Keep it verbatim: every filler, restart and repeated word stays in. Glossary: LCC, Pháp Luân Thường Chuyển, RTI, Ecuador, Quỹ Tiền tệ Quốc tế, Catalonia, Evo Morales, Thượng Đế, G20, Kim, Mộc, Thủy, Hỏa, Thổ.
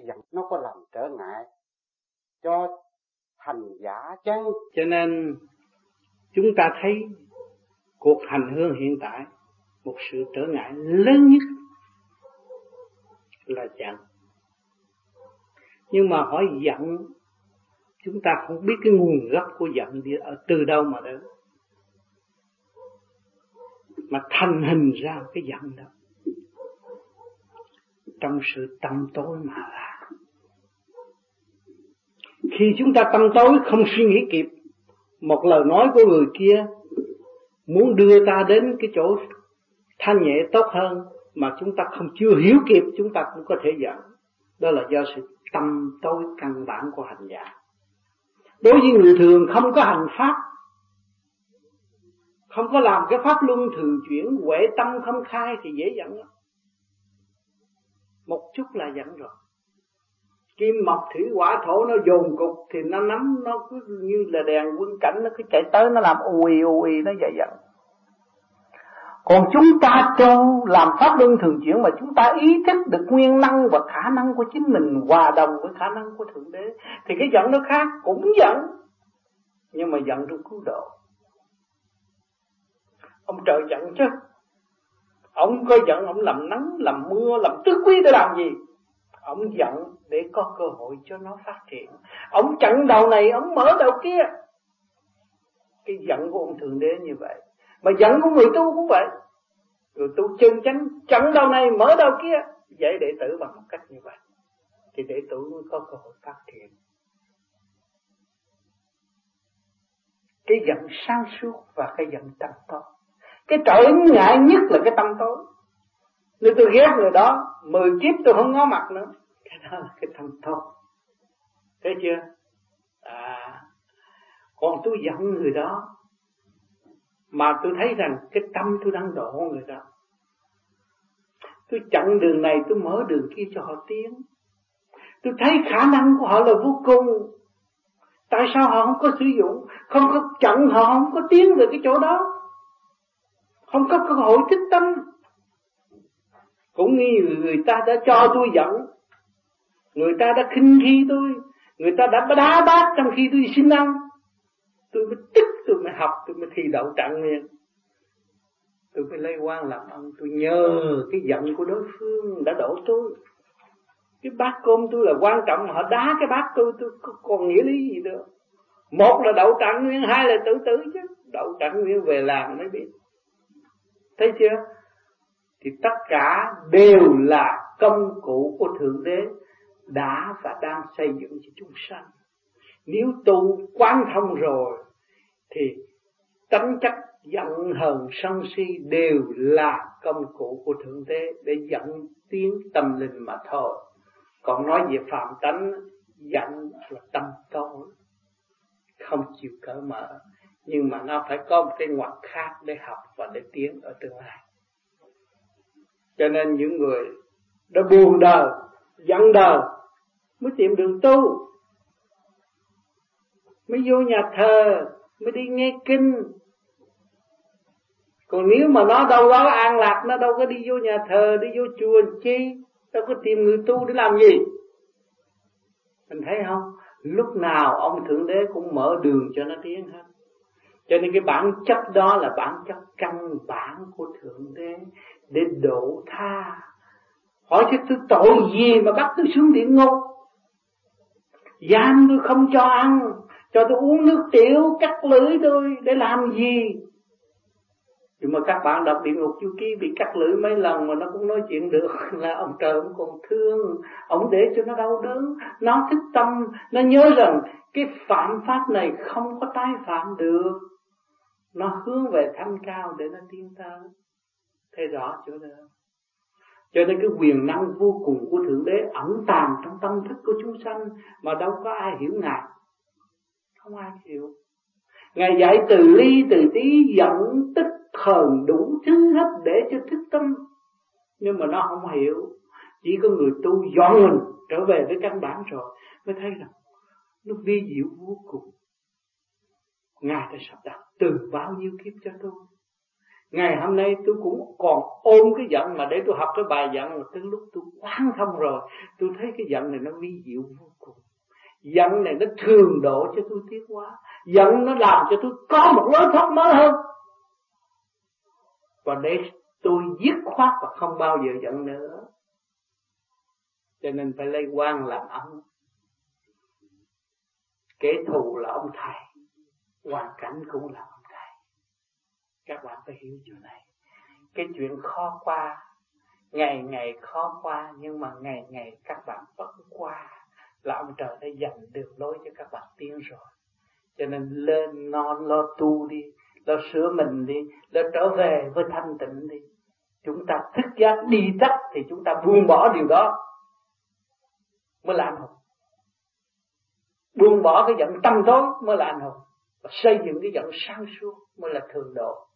cái giận nó có làm trở ngại cho hành giả chăng? Cho nên chúng ta thấy cuộc hành hương hiện tại, một sự trở ngại lớn nhất là giận. Nhưng mà hỏi giận, chúng ta không biết cái nguồn gốc của giận từ đâu mà đến, mà thành hình ra cái giận đó trong sự tâm tối mà là. Khi chúng ta tâm tối không suy nghĩ kịp, một lời nói của người kia muốn đưa ta đến cái chỗ thanh nhẹ tốt hơn mà chúng ta không chưa hiểu kịp, chúng ta cũng có thể giận. Đó là do sự tâm tối căn bản của hành giả. Đối với người thường không có hành pháp, không có làm cái pháp luân thường chuyển, huệ tâm không khai thì dễ giận lắm. Một chút là giận rồi. Kim, mộc, thủy, hỏa, thổ nó dồn cục thì nó nắm, nó cứ như là đèn quân cảnh, nó cứ chạy tới, nó làm ùi ùi, nó dậy giận. Còn chúng ta trong làm pháp luân thường chuyển mà chúng ta ý thức được nguyên năng và khả năng của chính mình hòa đồng với khả năng của Thượng Đế thì cái giận nó khác, cũng giận, nhưng mà giận được cứu độ. Ông trời giận chứ, ông có giận ông làm nắng, làm mưa, làm tứ quý để làm gì? Ông giận để có cơ hội cho nó phát triển. Ông chặn đầu này, ông mở đầu kia. Cái giận của ông Thượng Đế như vậy, mà giận của người tu cũng vậy. Người tu chân chánh chặn đầu này, mở đầu kia, dạy đệ tử bằng một cách như vậy thì đệ tử mới có cơ hội phát triển. Cái giận sáng suốt và cái giận tâm tối. Cái trở ngại nhất là cái tâm tối. Nếu tôi ghét người đó mười kiếp tôi không ngó mặt nữa, cái đó là cái tâm tối. Thấy chưa? À, còn tôi giận người đó mà tôi thấy rằng cái tâm tôi đang độ người đó, tôi chặn đường này, tôi mở đường kia cho họ tiến. Tôi thấy khả năng của họ là vô cùng, tại sao họ không có sử dụng? Không có chặn họ, không có tiến về cái chỗ đó, không có cơ hội thích tâm. Cũng như người ta đã cho tôi giận, người ta đã khinh khi tôi, người ta đã đá bát trong khi tôi xin ăn, tôi mới tức, tôi mới học, tôi mới thi đậu trạng nguyên, tôi mới lấy quan làm ông. Tôi nhờ cái giận của đối phương đã đổ tôi. Cái bát cơm tôi là quan trọng, họ đá cái bát tôi, tôi còn nghĩa lý gì nữa. Một là đậu trạng nguyên, hai là tự tử chứ. Đậu trạng nguyên về làng mới biết. Thấy chưa? Thì tất cả đều là công cụ của Thượng Đế đã và đang xây dựng cho chúng sanh. Nếu tu quán thông rồi thì tánh chất giận hờn sân si đều là công cụ của Thượng Đế để dẫn tiến tâm linh mà thôi. Còn nói về phạm tánh, giận là tâm tối, không chịu cởi mở. Nhưng mà nó phải có một cái ngoặt khác để học và để tiến ở tương lai. Cho nên những người đã buồn đời, giận đời mới tìm đường tu, mới vô nhà thờ, mới đi nghe kinh. Còn nếu mà nó đâu đó an lạc, nó đâu có đi vô nhà thờ, đi vô chùa chi, đâu có tìm người tu để làm gì. Mình thấy không? Lúc nào ông Thượng Đế cũng mở đường cho nó tiến hết. Cho nên cái bản chất đó là bản chất căn bản của Thượng Đế để độ tha. Hỏi chứ tôi tội gì mà bắt tôi xuống địa ngục? Giam tôi không cho ăn, cho tôi uống nước tiểu, cắt lưỡi tôi để làm gì? Nhưng mà các bạn đọc địa ngục chu ký bị cắt lưỡi mấy lần mà nó cũng nói chuyện được là ông trời ông còn thương, ông để cho nó đau đớn, nó thích tâm, nó nhớ rằng cái phạm pháp này không có tái phạm được. Nó hướng về thanh cao để nó tiến tới. Thấy rõ chỗ đó. Cho nên cái quyền năng vô cùng của Thượng Đế ẩn tàng trong tâm thức của chúng sanh mà đâu có ai hiểu ngài. Không ai hiểu. Ngài dạy từ ly, từ tí, giận, tức, hờn đủ thứ hết để cho thức tâm. Nhưng mà nó không hiểu. Chỉ có người tu dọn mình trở về với căn bản rồi mới thấy rằng nó vi diệu vô cùng. Ngài đã sắp đặt từ bao nhiêu kiếp cho tôi. Ngày hôm nay tôi cũng còn ôm cái giận, mà để tôi học cái bài giận là tới lúc tôi quán thông rồi, tôi thấy cái giận này nó vi diệu vô cùng. Giận này nó thường độ cho tôi tiến hóa, giận nó làm cho tôi có một lối thoát mới hơn. Và để tôi dứt khoát và không bao giờ giận nữa. Cho nên phải lấy quan làm ông, kẻ thù là ông thầy, hoàn cảnh cũng là ông thầy. Các bạn phải hiểu điều này. Cái chuyện khó qua, ngày ngày khó qua, nhưng mà ngày ngày các bạn vẫn qua, là ông trời đã dành được lối cho các bạn tiến rồi. Cho nên lên non lo tu đi, lo sửa mình đi, lo trở về với thanh tịnh đi. Chúng ta thức giác đi tắt thì chúng ta buông bỏ điều đó mới là anh hùng, buông bỏ cái giận tâm tối mới là anh hùng, và xây dựng cái giận sáng suốt mới là thường độ.